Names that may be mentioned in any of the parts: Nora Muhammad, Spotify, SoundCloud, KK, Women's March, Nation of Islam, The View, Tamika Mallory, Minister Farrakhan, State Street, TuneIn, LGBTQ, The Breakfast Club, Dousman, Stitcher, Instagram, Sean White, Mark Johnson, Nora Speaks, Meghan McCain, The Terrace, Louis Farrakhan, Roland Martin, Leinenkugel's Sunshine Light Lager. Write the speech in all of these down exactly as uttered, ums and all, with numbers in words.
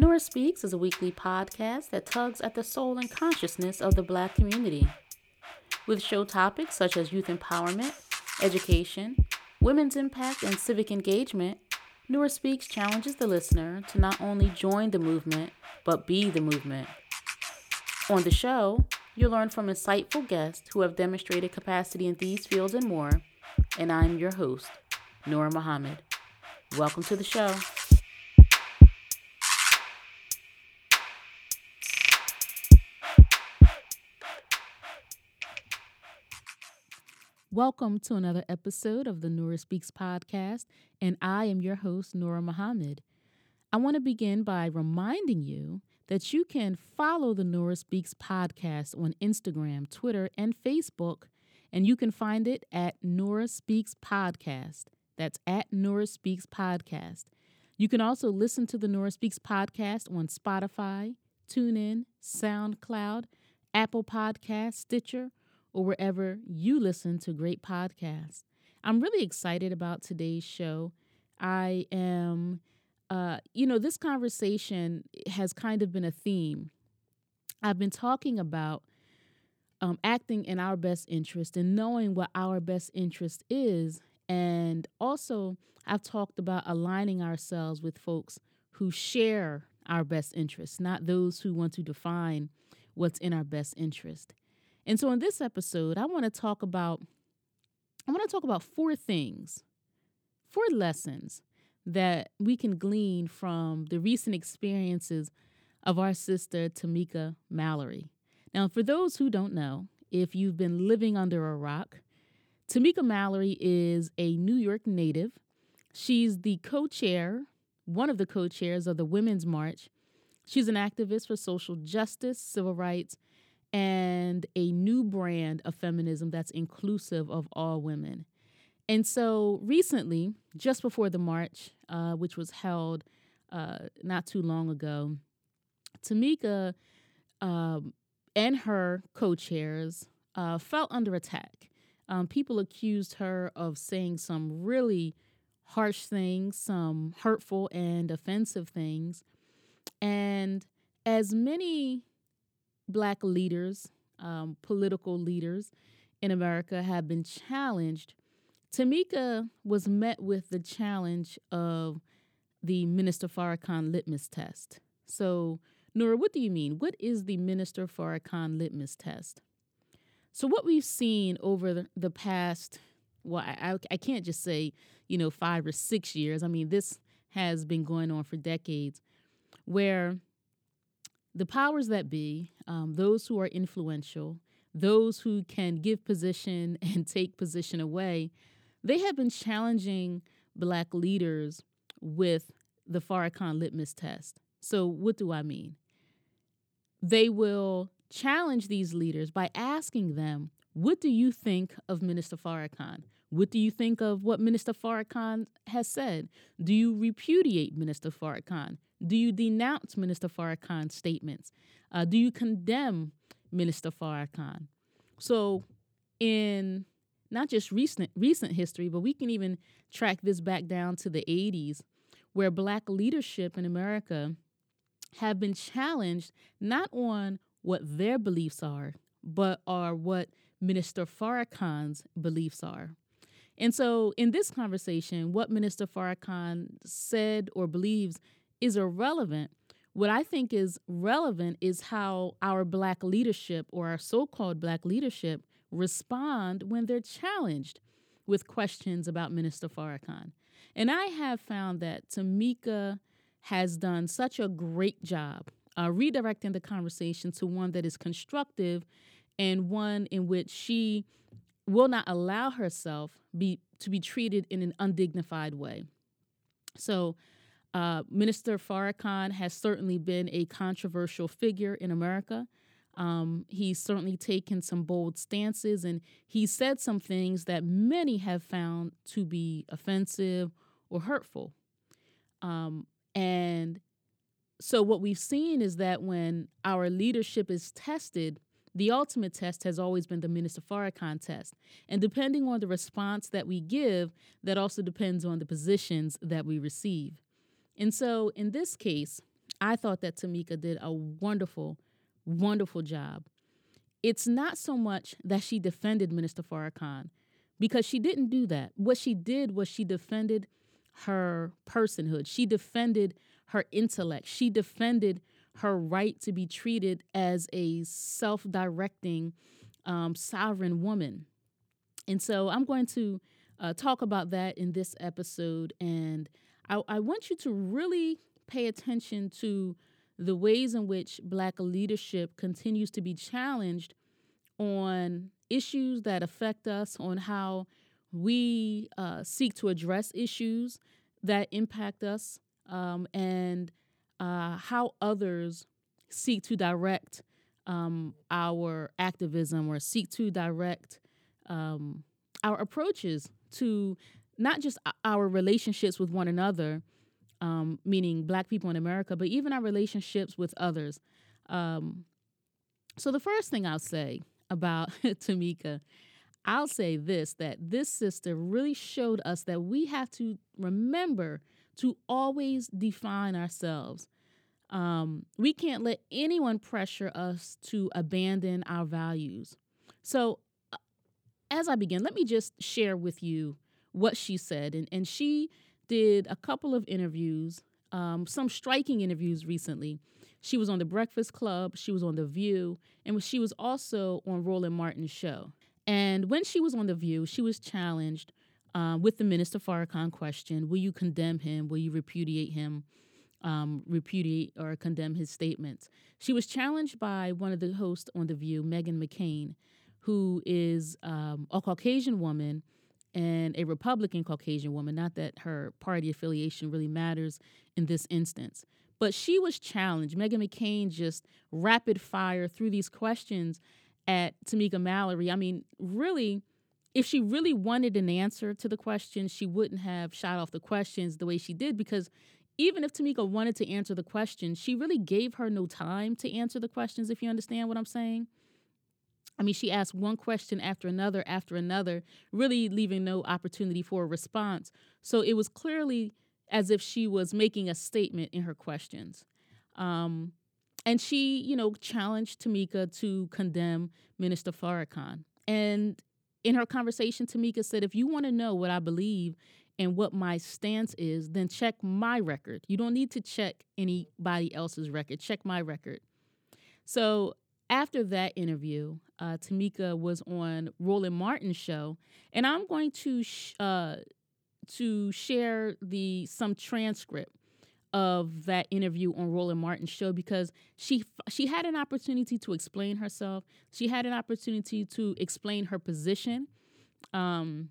Nora Speaks is a weekly podcast that tugs at the soul and consciousness of the Black community, with show topics such as youth empowerment, education, women's impact, and civic engagement. Nora Speaks challenges the listener to not only join the movement, but be the movement. On the show, you'll learn from insightful guests who have demonstrated capacity in these fields and more, and I'm your host, Nora Muhammad. Welcome to the show. Welcome to another episode of the Nora Speaks podcast, and I am your host, Nora Muhammad. I want to begin by reminding you that you can follow the Nora Speaks podcast on Instagram, Twitter, and Facebook, and you can find it at Nora Speaks Podcast. That's at Nora Speaks Podcast. You can also listen to the Nora Speaks podcast on Spotify, TuneIn, SoundCloud, Apple Podcasts, Stitcher, or wherever you listen to great podcasts. I'm really excited about today's show. I am, uh, you know, this conversation has kind of been a theme. I've been talking about um, acting in our best interest and knowing what our best interest is. And also, I've talked about aligning ourselves with folks who share our best interests, not those who want to define what's in our best interest. And so in this episode, I want to talk about I want to talk about four things, four lessons that we can glean from the recent experiences of our sister Tamika Mallory. Now, for those who don't know, if you've been living under a rock, Tamika Mallory is a New York native. She's the co-chair, one of the co-chairs of the Women's March. She's an activist for social justice, civil rights, and a new brand of feminism that's inclusive of all women. And so recently, just before the march, uh, which was held uh, not too long ago, Tamika um, and her co-chairs uh, fell under attack. Um, people accused her of saying some really harsh things, some hurtful and offensive things. And as many Black leaders, um, political leaders in America have been challenged, Tamika was met with the challenge of the Minister Farrakhan litmus test. So, Nora, what do you mean? What is the Minister Farrakhan litmus test? So what we've seen over the past, well, I, I can't just say, you know, five or six years. I mean, this has been going on for decades, where the powers that be, um, those who are influential, those who can give position and take position away, they have been challenging Black leaders with the Farrakhan litmus test. So what do I mean? They will challenge these leaders by asking them, what do you think of Minister Farrakhan? What do you think of what Minister Farrakhan has said? Do you repudiate Minister Farrakhan? Do you denounce Minister Farrakhan's statements? Uh, do you condemn Minister Farrakhan? So in not just recent recent history, but we can even track this back down to the eighties, where Black leadership in America have been challenged not on what their beliefs are, but are what Minister Farrakhan's beliefs are. And so in this conversation, what Minister Farrakhan said or believes is irrelevant. What I think is relevant is how our Black leadership or our so-called Black leadership respond when they're challenged with questions about Minister Farrakhan. And I have found that Tamika has done such a great job uh, redirecting the conversation to one that is constructive and one in which she will not allow herself be, to be treated in an undignified way. So, Uh, Minister Farrakhan has certainly been a controversial figure in America. Um, he's certainly taken some bold stances, and he said some things that many have found to be offensive or hurtful. Um, and so what we've seen is that when our leadership is tested, the ultimate test has always been the Minister Farrakhan test. And depending on the response that we give, that also depends on the positions that we receive. And so in this case, I thought that Tamika did a wonderful, wonderful job. It's not so much that she defended Minister Farrakhan, because she didn't do that. What she did was she defended her personhood. She defended her intellect. She defended her right to be treated as a self-directing, um, sovereign woman. And so I'm going to uh, talk about that in this episode. And I, I want you to really pay attention to the ways in which Black leadership continues to be challenged on issues that affect us, on how we uh, seek to address issues that impact us, um, and uh, how others seek to direct um, our activism or seek to direct um, our approaches to not just our relationships with one another, um, meaning Black people in America, but even our relationships with others. Um, so the first thing I'll say about Tamika, I'll say this, that this sister really showed us that we have to remember to always define ourselves. Um, we can't let anyone pressure us to abandon our values. So uh, as I begin, let me just share with you what she said. And, and she did a couple of interviews, um, some striking interviews recently. She was on The Breakfast Club, she was on The View, and she was also on Roland Martin's show. And when she was on The View, she was challenged uh, with the Minister Farrakhan question, will you condemn him, will you repudiate him, um, repudiate or condemn his statements? She was challenged by one of the hosts on The View, Meghan McCain, who is um, a Caucasian woman and a Republican Caucasian woman, not that her party affiliation really matters in this instance. But she was challenged. Meghan McCain just rapid fire through these questions at Tamika Mallory. I mean, really, if she really wanted an answer to the question, she wouldn't have shot off the questions the way she did, because even if Tamika wanted to answer the question, she really gave her no time to answer the questions, if you understand what I'm saying. I mean, she asked one question after another, after another, really leaving no opportunity for a response. So it was clearly as if she was making a statement in her questions. Um, and she, you know, challenged Tamika to condemn Minister Farrakhan. And in her conversation, Tamika said, if you want to know what I believe and what my stance is, then check my record. You don't need to check anybody else's record. Check my record. So after that interview, uh, Tamika was on Roland Martin's show. And I'm going to... Sh- uh, to share the some transcript of that interview on Roland Martin's show, because she she had an opportunity to explain herself. She had an opportunity to explain her position, um,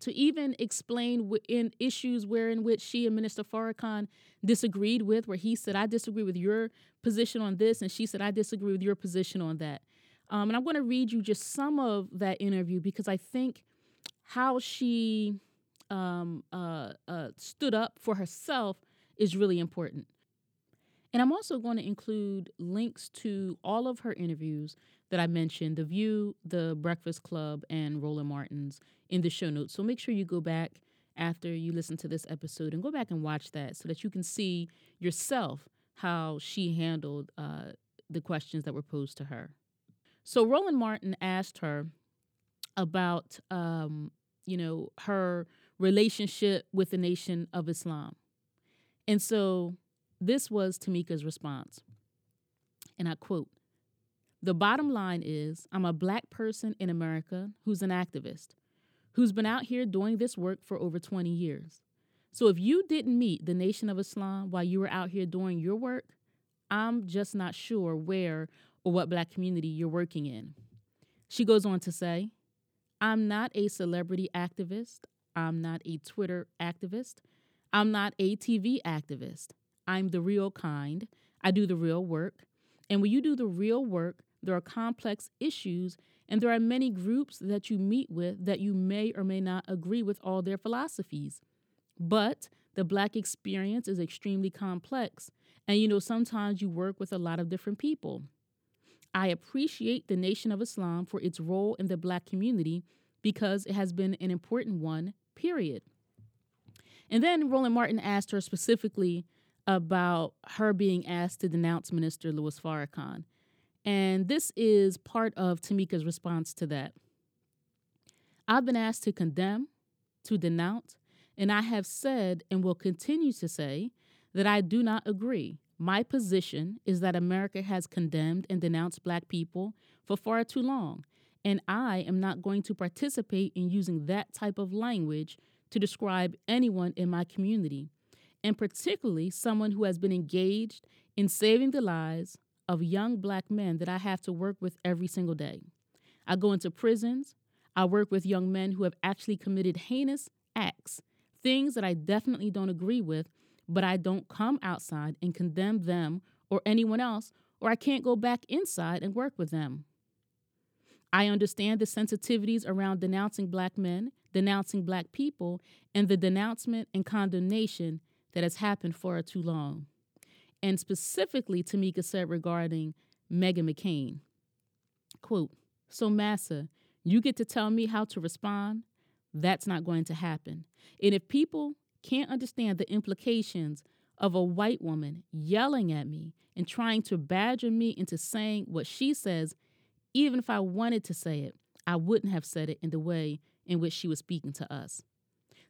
to even explain w- in issues where in which she and Minister Farrakhan disagreed with, where he said, I disagree with your position on this, and she said, I disagree with your position on that. Um, and I'm going to read you just some of that interview, because I think how she... Um, uh, uh, stood up for herself is really important. And I'm also going to include links to all of her interviews that I mentioned, The View, The Breakfast Club, and Roland Martin's, in the show notes. So make sure you go back after you listen to this episode and go back and watch that so that you can see yourself how she handled uh, the questions that were posed to her. So Roland Martin asked her about, um, you know, her relationship with the Nation of Islam. And so this was Tamika's response. And I quote, the bottom line is I'm a Black person in America who's an activist, who's been out here doing this work for over twenty years. So if you didn't meet the Nation of Islam while you were out here doing your work, I'm just not sure where or what Black community you're working in. She goes on to say, I'm not a celebrity activist. I'm not a Twitter activist. I'm not a T V activist. I'm the real kind. I do the real work. And when you do the real work, there are complex issues, and there are many groups that you meet with that you may or may not agree with all their philosophies. But the Black experience is extremely complex. And, you know, sometimes you work with a lot of different people. I appreciate the Nation of Islam for its role in the Black community, because it has been an important one, period. And then Roland Martin asked her specifically about her being asked to denounce Minister Louis Farrakhan. And this is part of Tamika's response to that. I've been asked to condemn, to denounce, and I have said and will continue to say that I do not agree. My position is that America has condemned and denounced Black people for far too long, and I am not going to participate in using that type of language to describe anyone in my community, and particularly someone who has been engaged in saving the lives of young Black men that I have to work with every single day. I go into prisons. I work with young men who have actually committed heinous acts, things that I definitely don't agree with, but I don't come outside and condemn them or anyone else, or I can't go back inside and work with them. I understand the sensitivities around denouncing Black men, denouncing Black people, and the denouncement and condemnation that has happened for too long. And specifically, Tamika said regarding Meghan McCain, quote, so Massa, you get to tell me how to respond? That's not going to happen. And if people can't understand the implications of a white woman yelling at me and trying to badger me into saying what she says, even if I wanted to say it, I wouldn't have said it in the way in which she was speaking to us.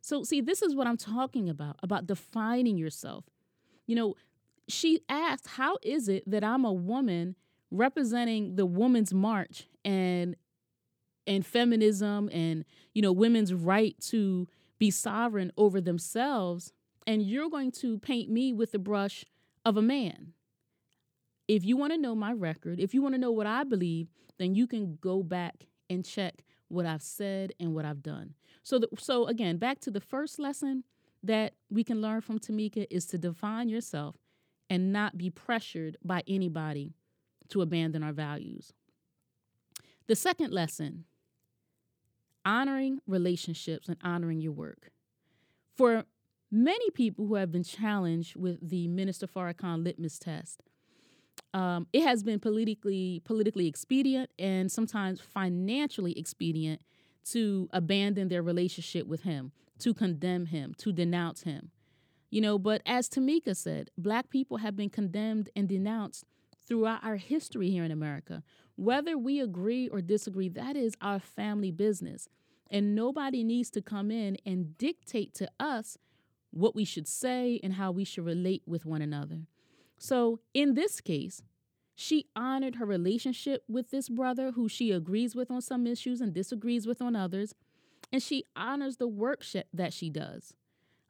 So, see, this is what I'm talking about, about defining yourself. You know, she asked, how is it that I'm a woman representing the Women's March and and feminism and, you know, women's right to be sovereign over themselves, and you're going to paint me with the brush of a man? If you want to know my record, if you want to know what I believe, then you can go back and check what I've said and what I've done. So, the, so again, back to the first lesson that we can learn from Tamika is to define yourself and not be pressured by anybody to abandon our values. The second lesson, honoring relationships and honoring your work. For many people who have been challenged with the Minister Farrakhan litmus test, Um, it has been politically politically expedient and sometimes financially expedient to abandon their relationship with him, to condemn him, to denounce him. You know, but as Tamika said, Black people have been condemned and denounced throughout our history here in America. Whether we agree or disagree, that is our family business. And nobody needs to come in and dictate to us what we should say and how we should relate with one another. So in this case, she honored her relationship with this brother who she agrees with on some issues and disagrees with on others, and she honors the work sh- that she does.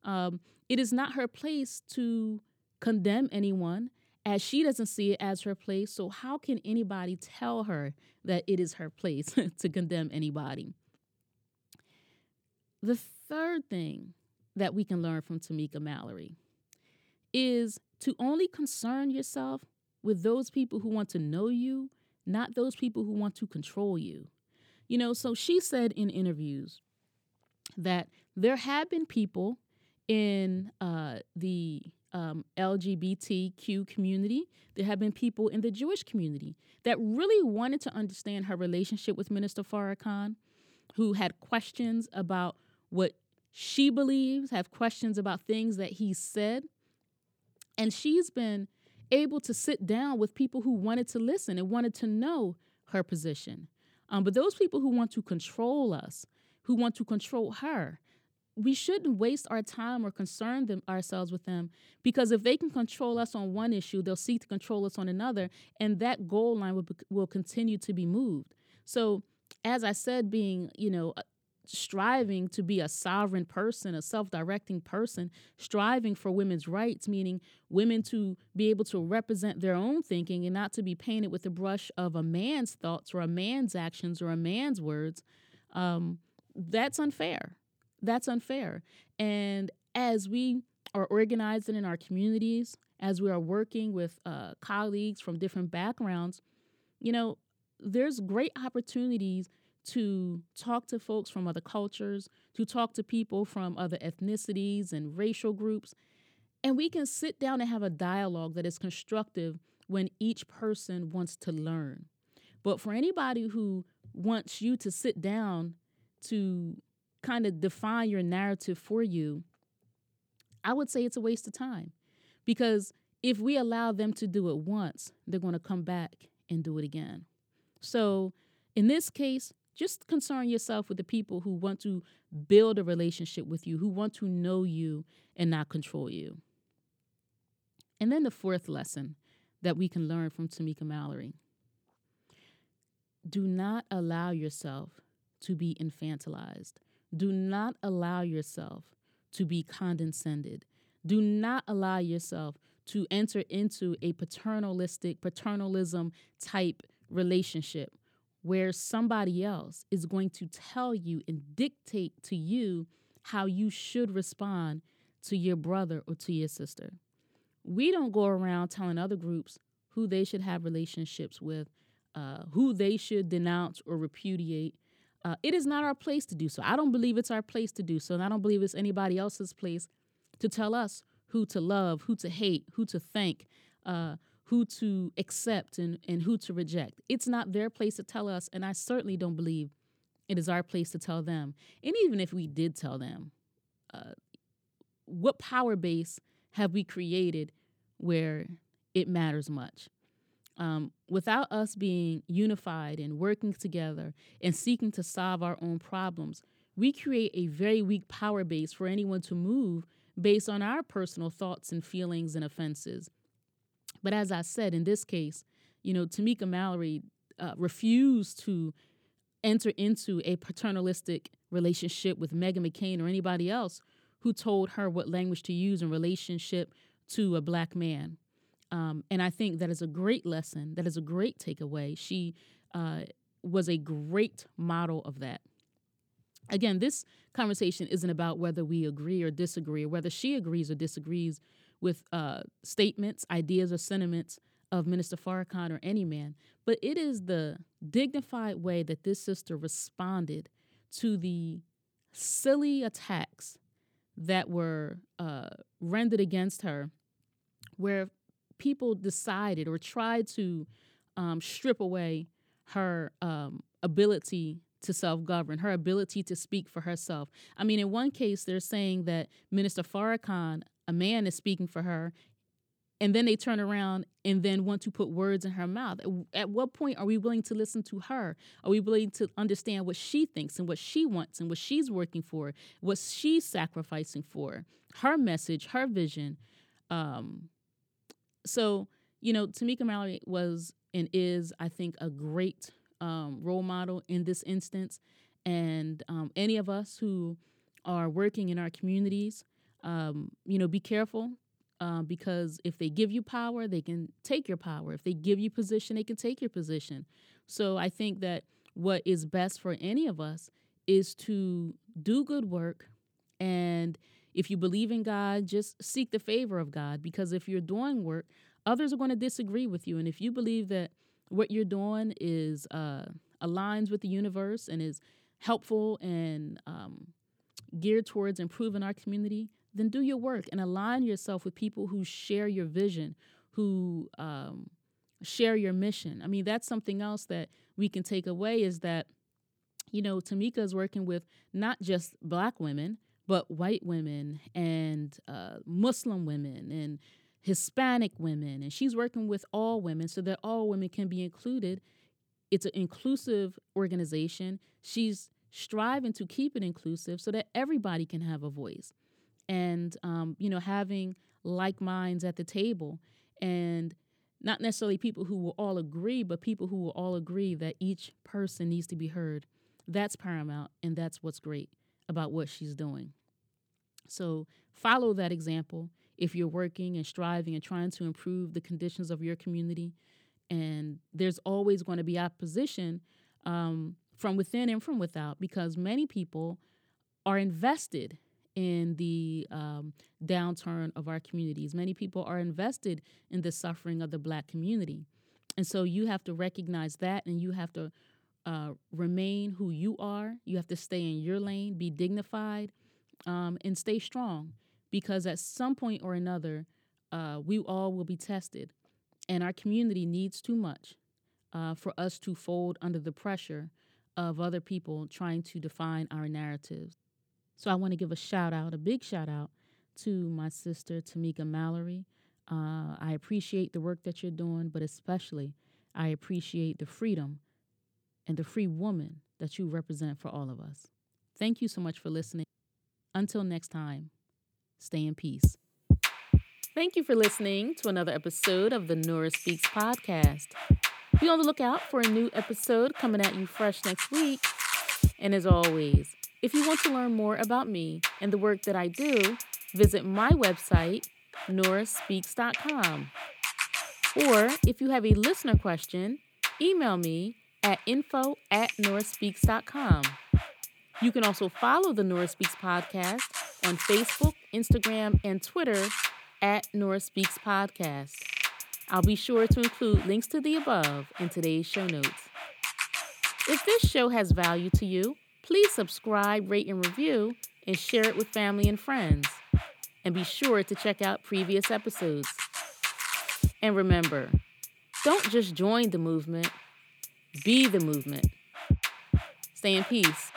Um, it is not her place to condemn anyone, as she doesn't see it as her place, so how can anybody tell her that it is her place to condemn anybody? The third thing that we can learn from Tamika Mallory is to only concern yourself with those people who want to know you, not those people who want to control you. You know, so she said in interviews that there have been people in uh, the um, L G B T Q community, there have been people in the Jewish community that really wanted to understand her relationship with Minister Farrakhan, who had questions about what she believes, have questions about things that he said. And she's been able to sit down with people who wanted to listen and wanted to know her position. Um, but those people who want to control us, who want to control her, we shouldn't waste our time or concern them, ourselves with them, because if they can control us on one issue, they'll seek to control us on another, and that goal line will, will continue to be moved. So, as I said, being, you know, striving to be a sovereign person, a self-directing person, striving for women's rights, meaning women to be able to represent their own thinking and not to be painted with the brush of a man's thoughts or a man's actions or a man's words, um, that's unfair. That's unfair. And as we are organizing in our communities, as we are working with uh, colleagues from different backgrounds, you know, there's great opportunities to talk to folks from other cultures, to talk to people from other ethnicities and racial groups. And we can sit down and have a dialogue that is constructive when each person wants to learn. But for anybody who wants you to sit down to kind of define your narrative for you, I would say it's a waste of time. Because if we allow them to do it once, they're going to come back and do it again. So in this case, just concern yourself with the people who want to build a relationship with you, who want to know you and not control you. And then the fourth lesson that we can learn from Tamika Mallory. Do not allow yourself to be infantilized. Do not allow yourself to be condescended. Do not allow yourself to enter into a paternalistic, paternalism type relationship where somebody else is going to tell you and dictate to you how you should respond to your brother or to your sister. We don't go around telling other groups who they should have relationships with, uh, who they should denounce or repudiate. Uh, it is not our place to do so. I don't believe it's our place to do so, and I don't believe it's anybody else's place to tell us who to love, who to hate, who to thank, uh, who to accept and, and who to reject. It's not their place to tell us, and I certainly don't believe it is our place to tell them. And even if we did tell them, uh, what power base have we created where it matters much? Um, without us being unified and working together and seeking to solve our own problems, we create a very weak power base for anyone to move based on our personal thoughts and feelings and offenses. But as I said, in this case, you know, Tamika Mallory uh, refused to enter into a paternalistic relationship with Meghan McCain or anybody else who told her what language to use in relationship to a black man. Um, and I think that is a great lesson. That is a great takeaway. She uh, was a great model of that. Again, this conversation isn't about whether we agree or disagree, or whether she agrees or disagrees with uh, statements, ideas, or sentiments of Minister Farrakhan or any man. But it is the dignified way that this sister responded to the silly attacks that were uh, rendered against her, where people decided or tried to um, strip away her um, ability to self-govern, her ability to speak for herself. I mean, in one case, they're saying that Minister Farrakhan, a man, is speaking for her, and then they turn around and then want to put words in her mouth. At what point are we willing to listen to her? Are we willing to understand what she thinks and what she wants and what she's working for, what she's sacrificing for, her message, her vision? Um, so, you know, Tamika Mallory was and is, I think, a great Um, role model in this instance. And um, any of us who are working in our communities, um, you know, be careful uh, because if they give you power, they can take your power. If they give you position, they can take your position. So I think that what is best for any of us is to do good work. And if you believe in God, just seek the favor of God, because if you're doing work, others are going to disagree with you. And if you believe that what you're doing is uh, aligns with the universe and is helpful and um, geared towards improving our community, then do your work and align yourself with people who share your vision, who um, share your mission. I mean, that's something else that we can take away is that, you know, Tamika is working with not just black women, but white women and uh, Muslim women and Hispanic women, and she's working with all women so that all women can be included. It's an inclusive organization. She's striving to keep it inclusive so that everybody can have a voice. And, um, you know, having like minds at the table, and not necessarily people who will all agree, but people who will all agree that each person needs to be heard. That's paramount, and that's what's great about what she's doing. So follow that example if you're working and striving and trying to improve the conditions of your community. And there's always going to be opposition um, from within and from without, because many people are invested in the um, downturn of our communities. Many people are invested in the suffering of the black community. And so you have to recognize that, and you have to uh, remain who you are. You have to stay in your lane, be dignified, um, and stay strong. Because at some point or another, uh, we all will be tested. And our community needs too much uh, for us to fold under the pressure of other people trying to define our narratives. So I want to give a shout out, a big shout out to my sister Tamika Mallory. Uh, I appreciate the work that you're doing, but especially I appreciate the freedom and the free woman that you represent for all of us. Thank you so much for listening. Until next time, stay in peace. Thank you for listening to another episode of the Nora Speaks podcast. Be on the lookout for a new episode coming at you fresh next week. And as always, if you want to learn more about me and the work that I do, visit my website, nora speaks dot com. Or if you have a listener question, email me at info at nora speaks dot com. You can also follow the Nora Speaks podcast on Facebook, Instagram, and Twitter at Nora Speaks Podcast. I'll be sure to include links to the above in today's show notes. If this show has value to you, please subscribe, rate, and review, and share it with family and friends. And be sure to check out previous episodes. And remember, don't just join the movement, be the movement. Stay in peace.